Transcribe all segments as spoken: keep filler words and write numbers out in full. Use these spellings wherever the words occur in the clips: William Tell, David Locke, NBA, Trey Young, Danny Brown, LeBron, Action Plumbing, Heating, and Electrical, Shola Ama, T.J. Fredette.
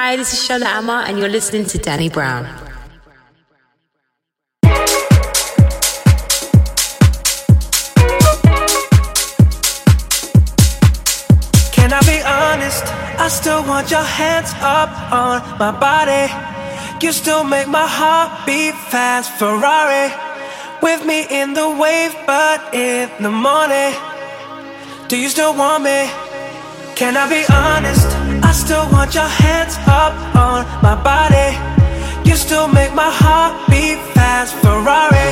Hi, this is Shola Ama, and you're listening to Danny Brown. Can I be honest? I still want your hands up on my body. You still make my heart beat fast, Ferrari. With me in the wave, but in the morning. Do you still want me? Can I be honest? I still want your hands up on my body. You still make my heart beat fast, Ferrari.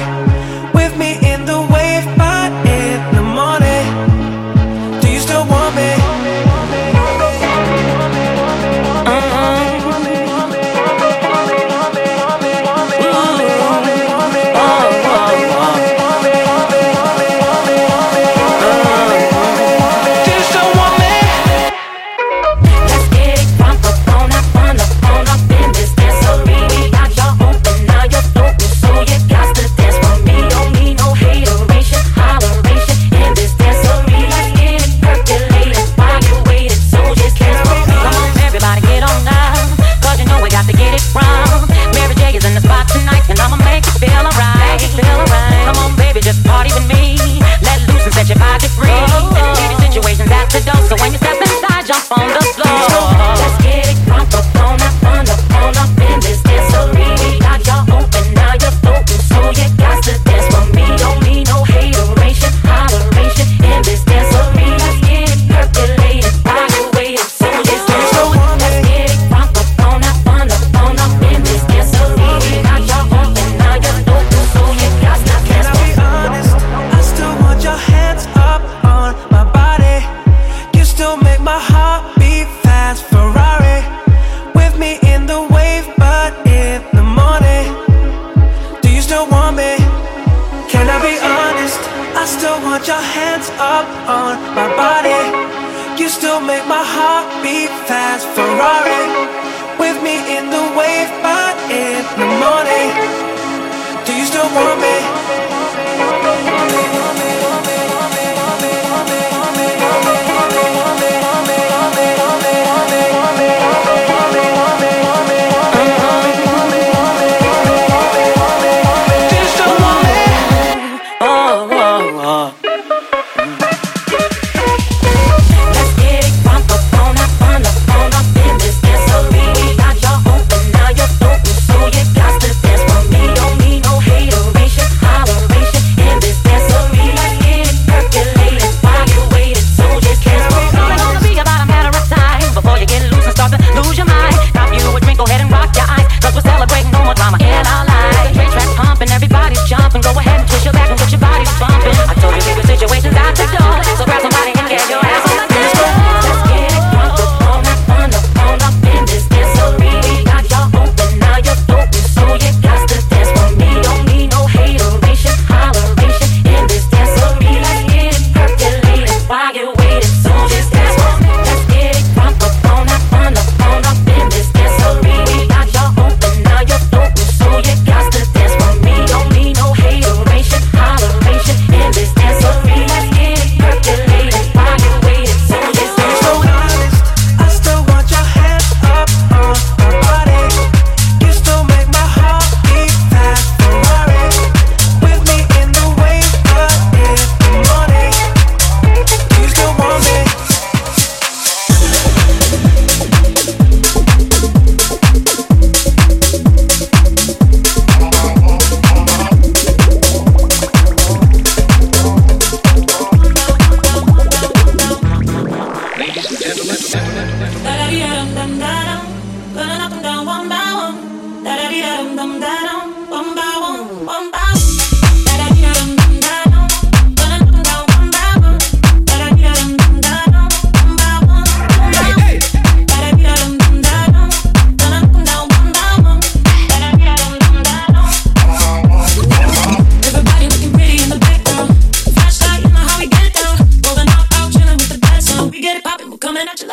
With me in the wave, but in the morning. Do you still want me?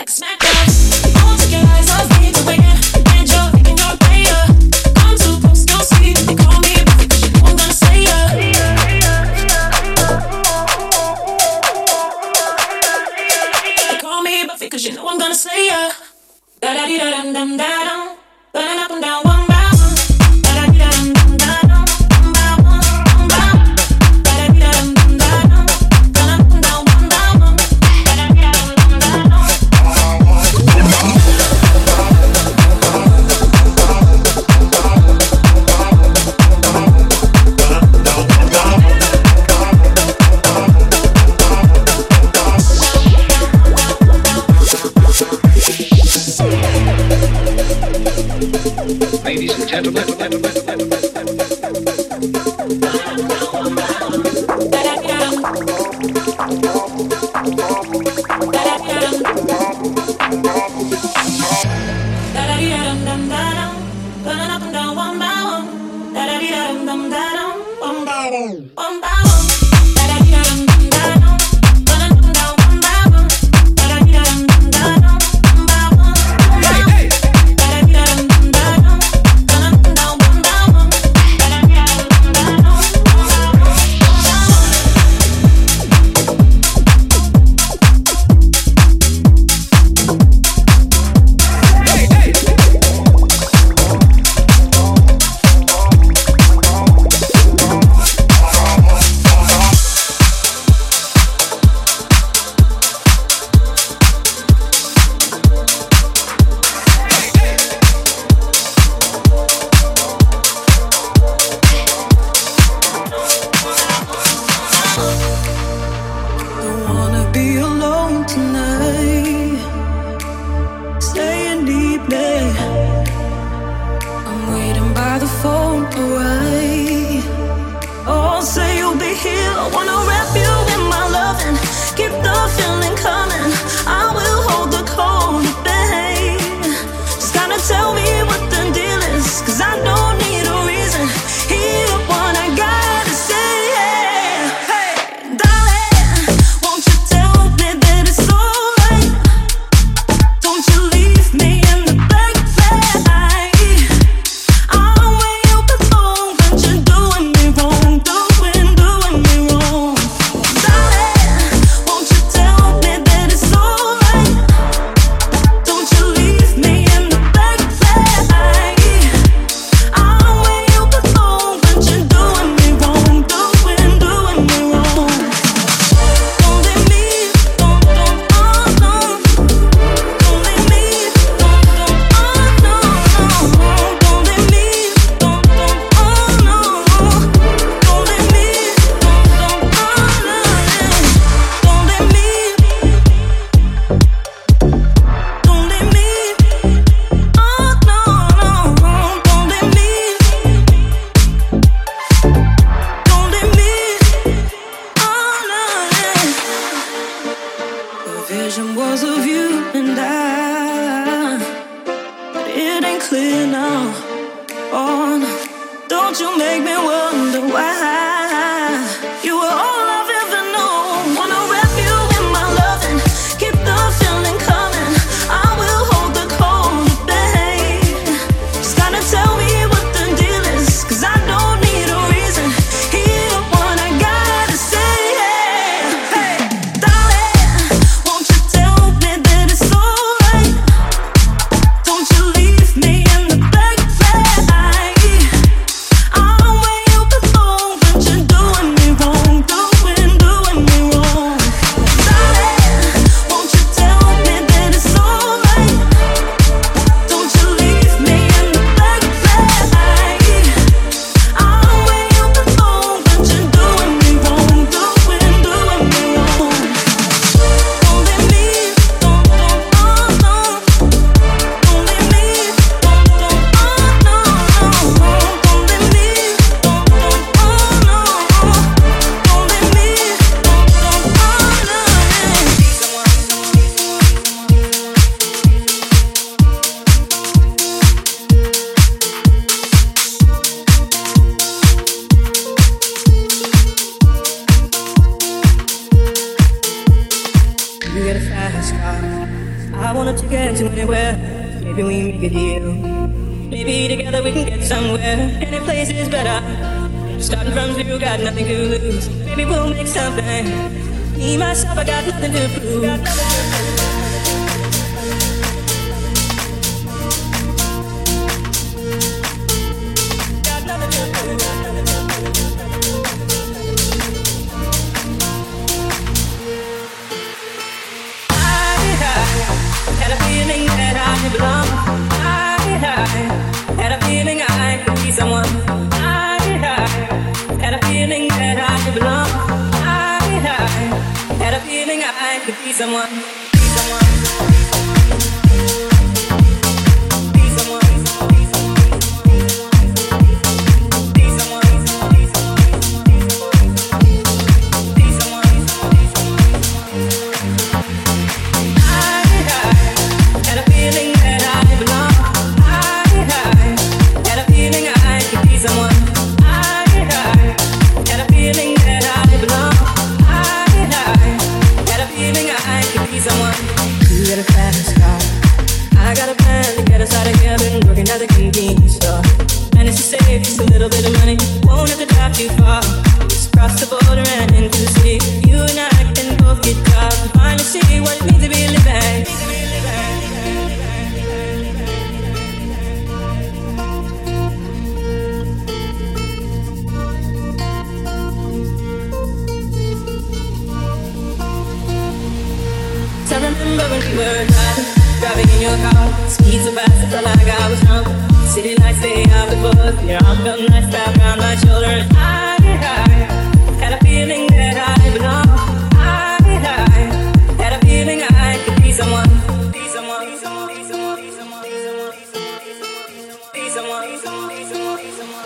Smack us. All together, eyes off me, the way you're enjoying your player. Come too close, don't see. Someone, be someone, be someone, be someone. bird riding, driving in your car. Speed so fast, I felt like I was drunk. City lights, stay out the bus. Your arm felt nice, wrapped around my shoulder. And I, I had a feeling that I belong. I, I had a feeling I could be someone. Be someone, be someone, be someone, be someone, be someone, be someone, be someone, be someone, be someone, be someone,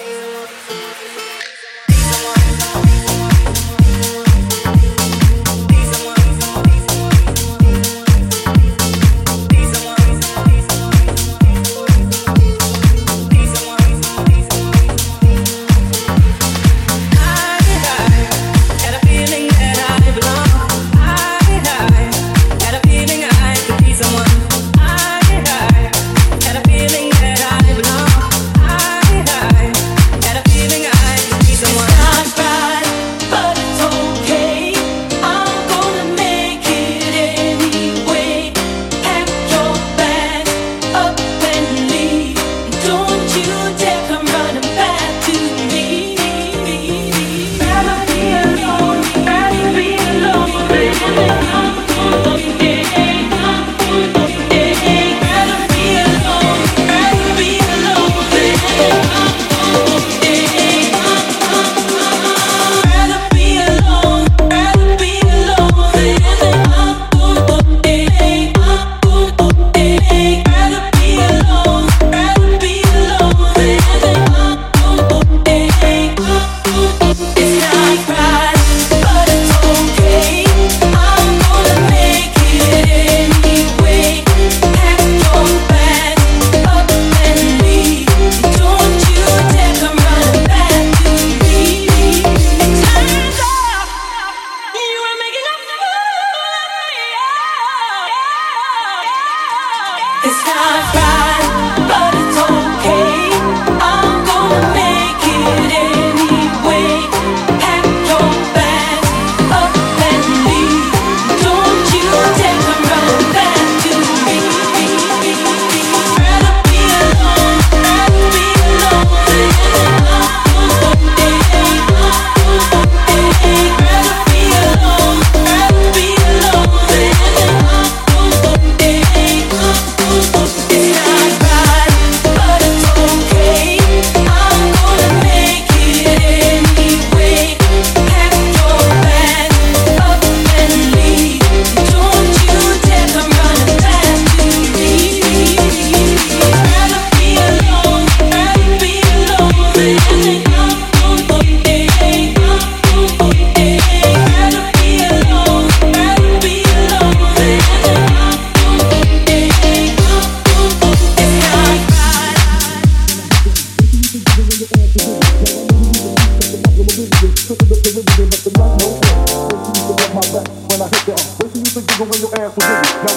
but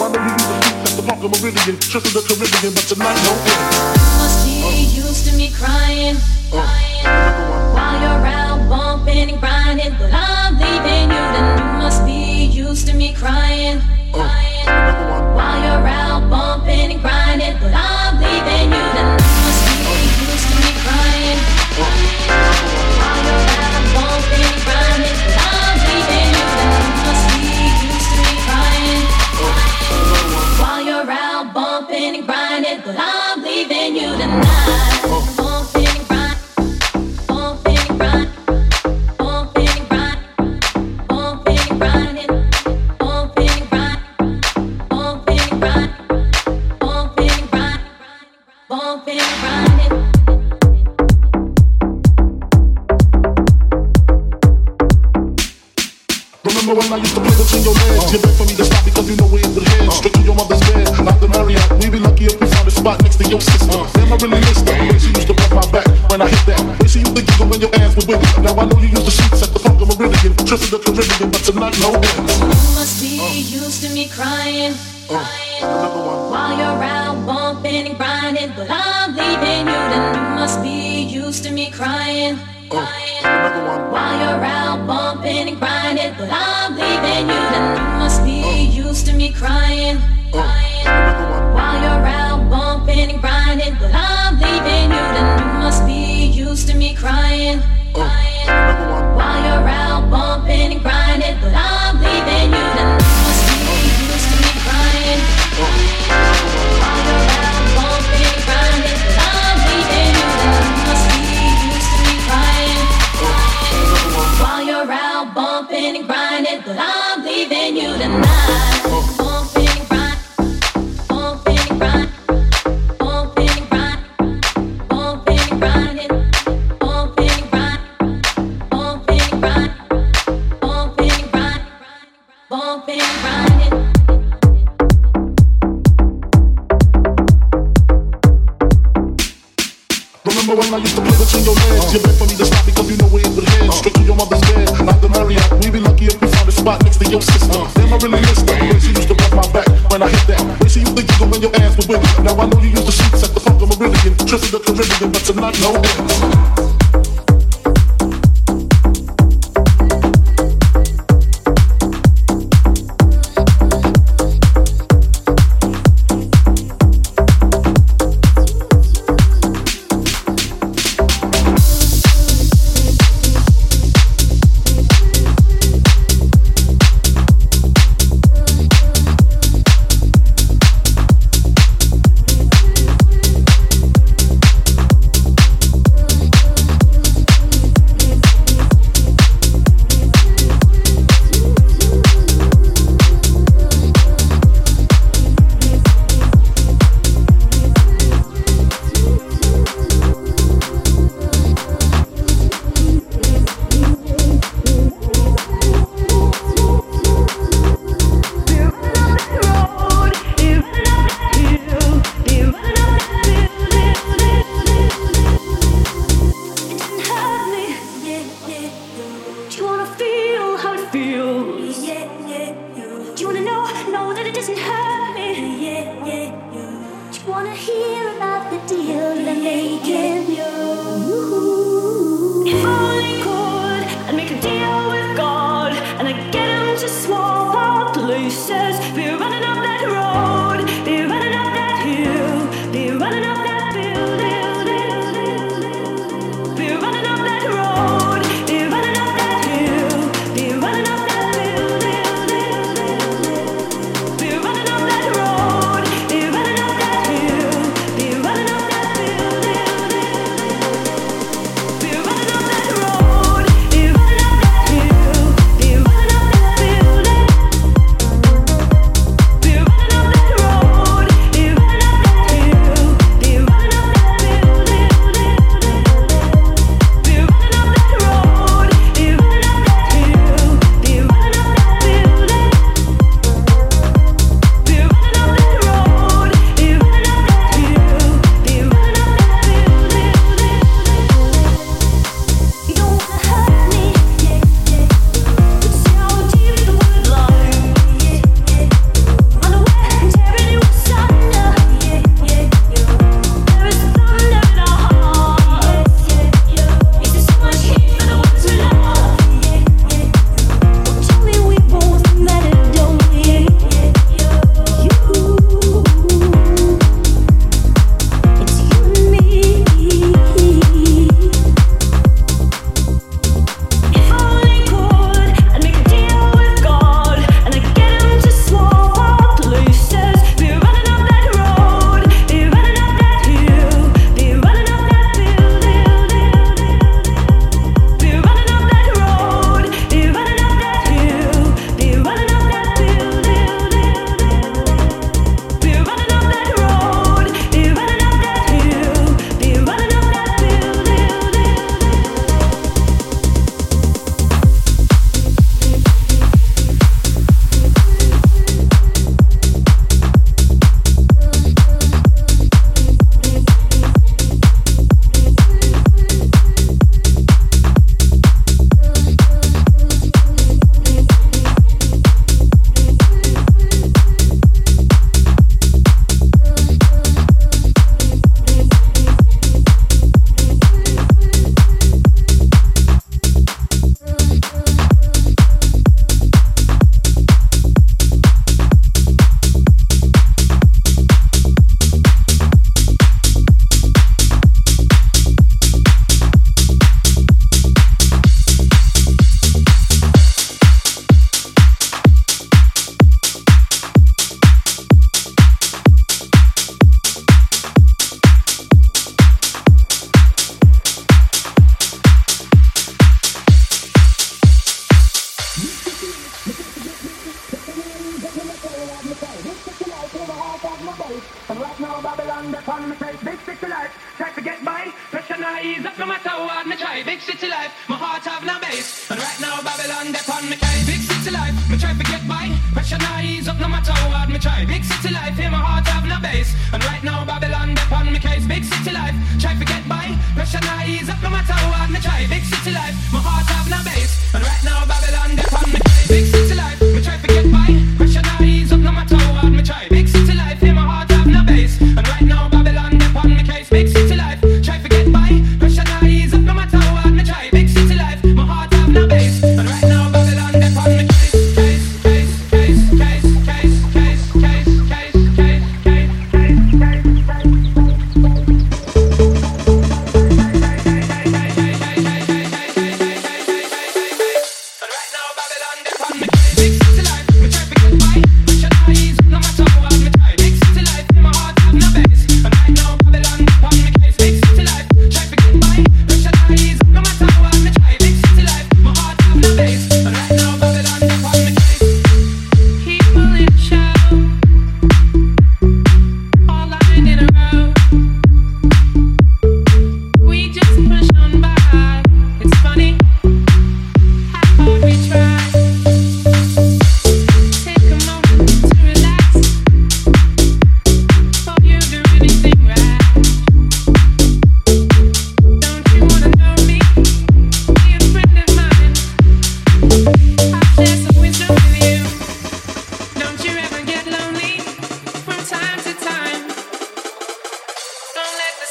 I'm leaving you. Then you must be used to me crying. remember when I used to play between your legs. You beg for me to stop because you know where it would head. Straight to your mother's bed, not the Marriott. We'd be lucky if we found a spot next to your sister. Damn, I really missed her. She used to rub my back when I hit that. When she used to giggle when your ass was with me. Now I know you used to shoot at the fuck of Meridian, trips to the Caribbean, but tonight no ends.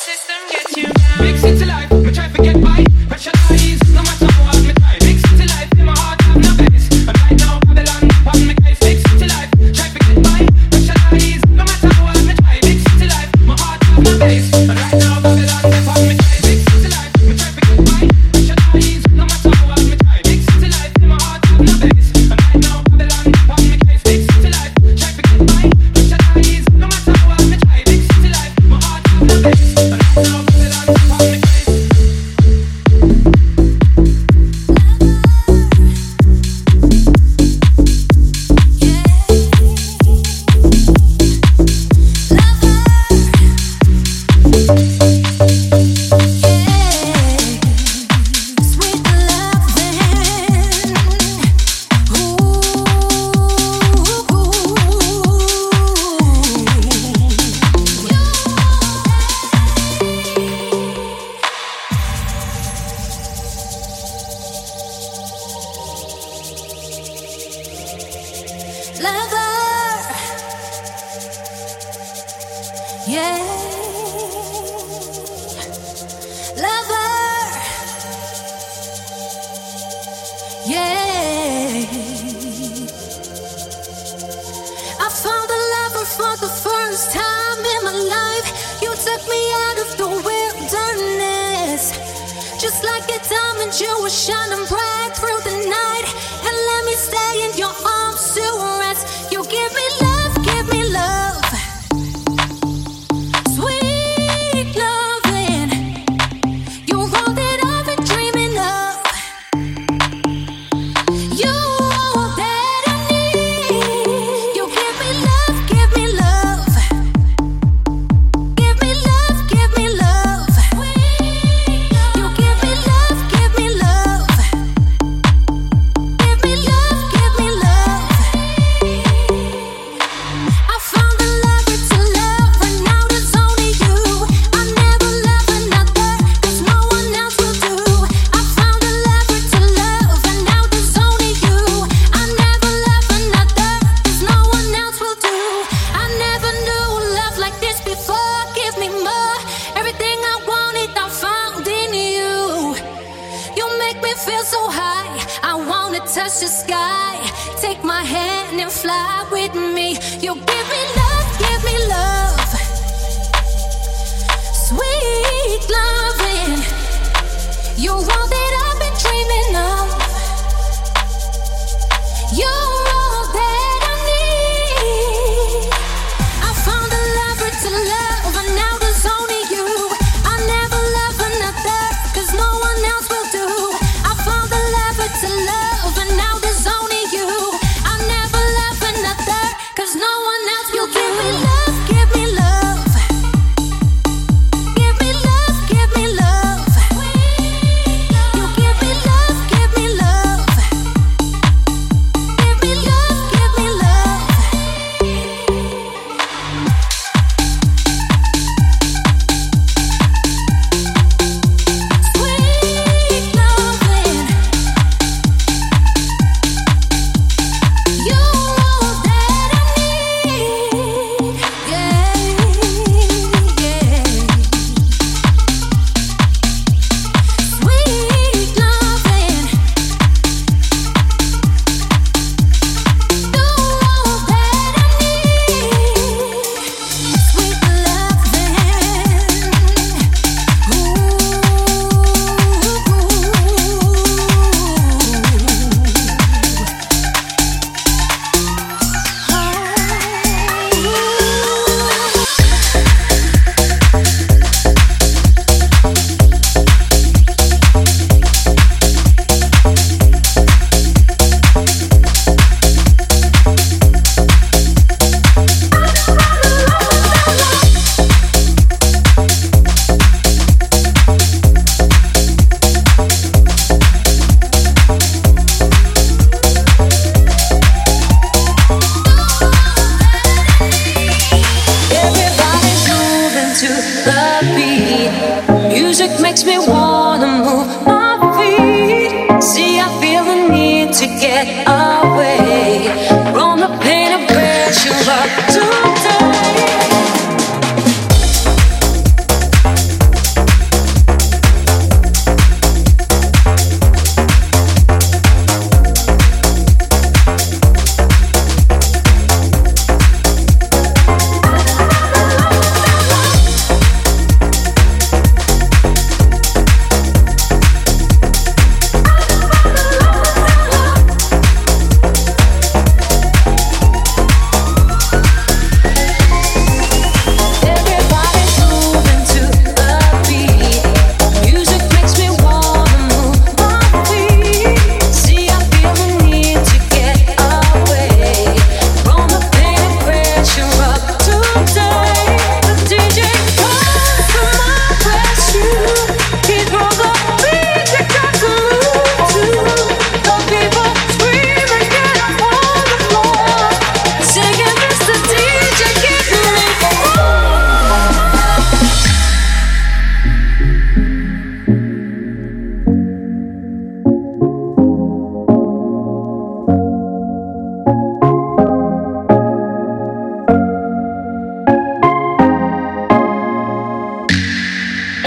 Today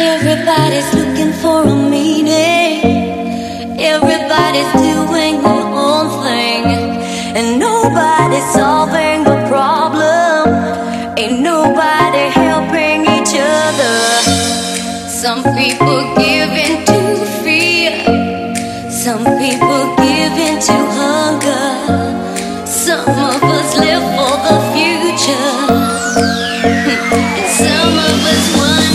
Everybody's looking for a meaning. Everybody's doing their own thing, and nobody's solving the problem. Ain't nobody helping each other. Some people give in to fear. Some people give in to hunger. Some of us live for the future. And some of us wonder.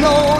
No.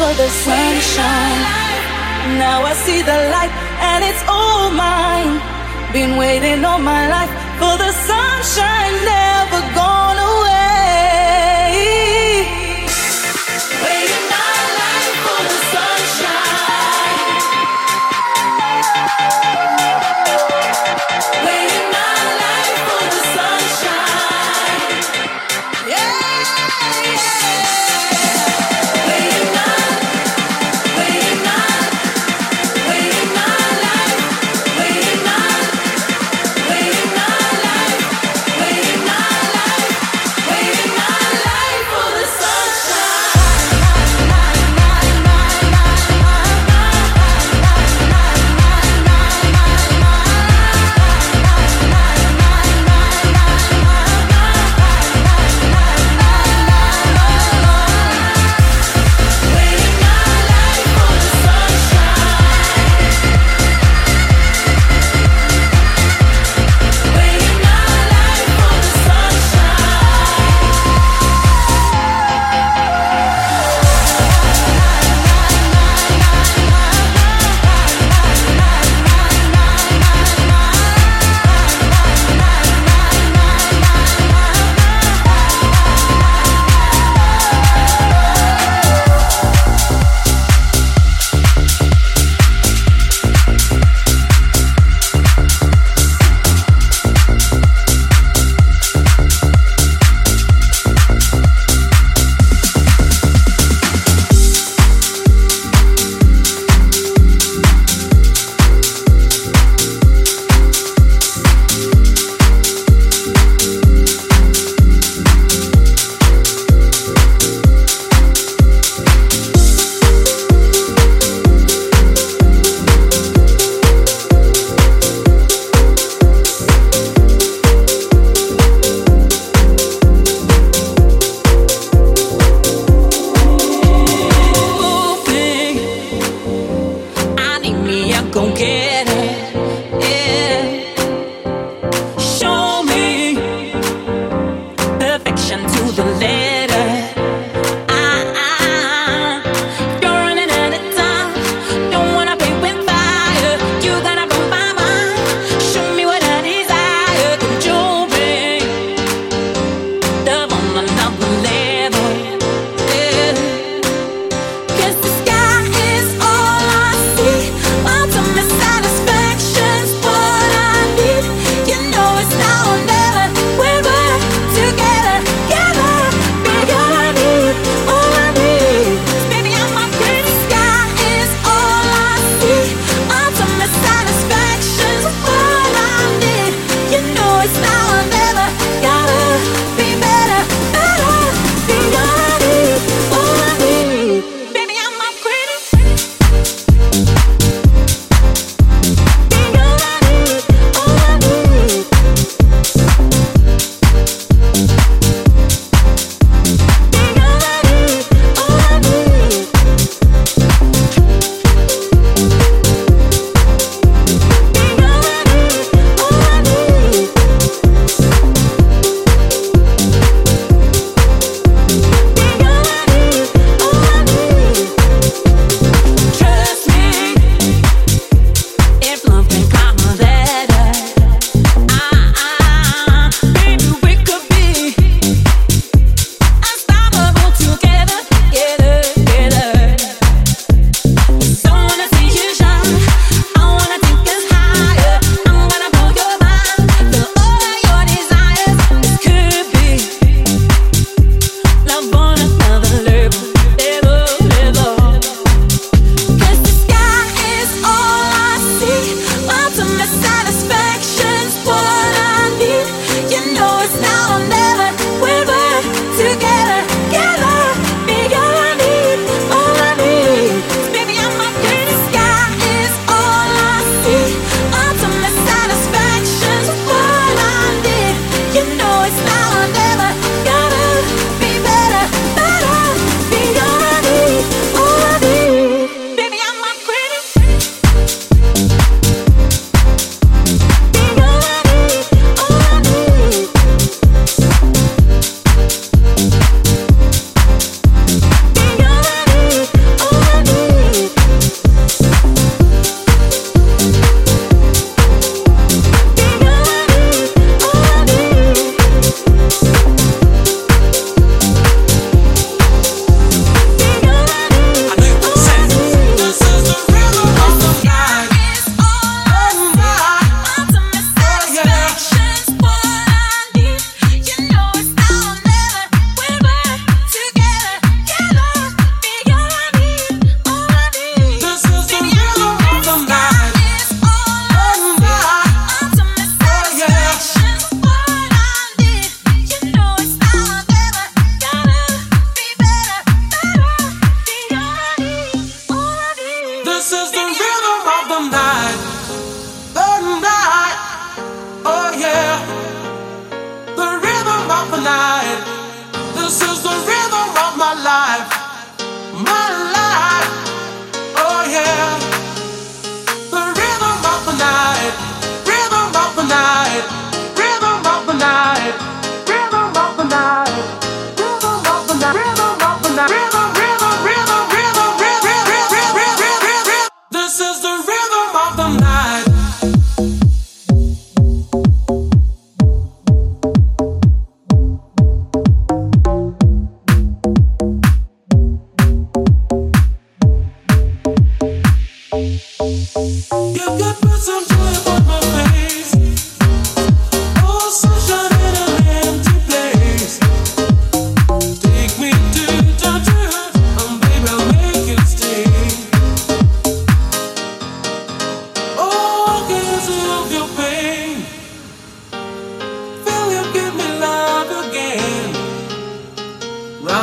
for the sunshine. Now I see the light and it's all mine. Been waiting all my life for the sunshine, never gone away. Waiting my life for the sunshine. Waiting my life for the sunshine. Yeah, yeah. Oh,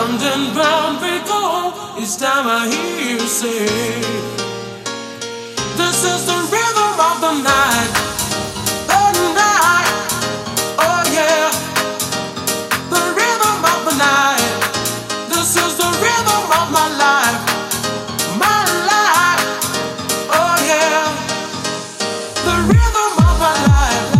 London Brown Brickle, it's time I hear you say, this is the rhythm of the night, the night, oh yeah, the rhythm of the night, this is the rhythm of my life, my life, oh yeah, the rhythm of my life.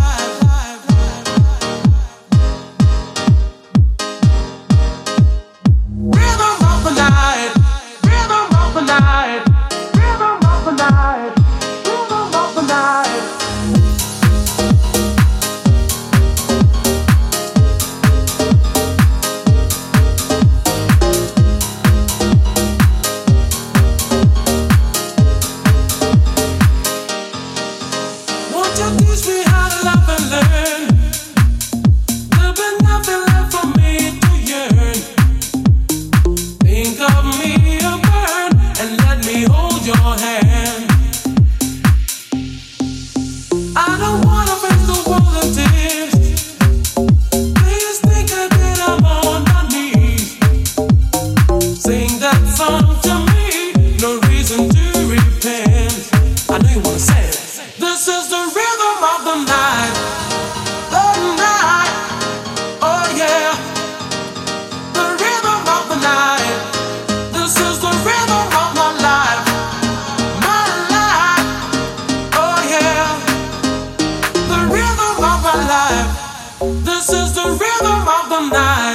Bye.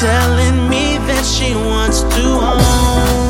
Telling me that she wants to own.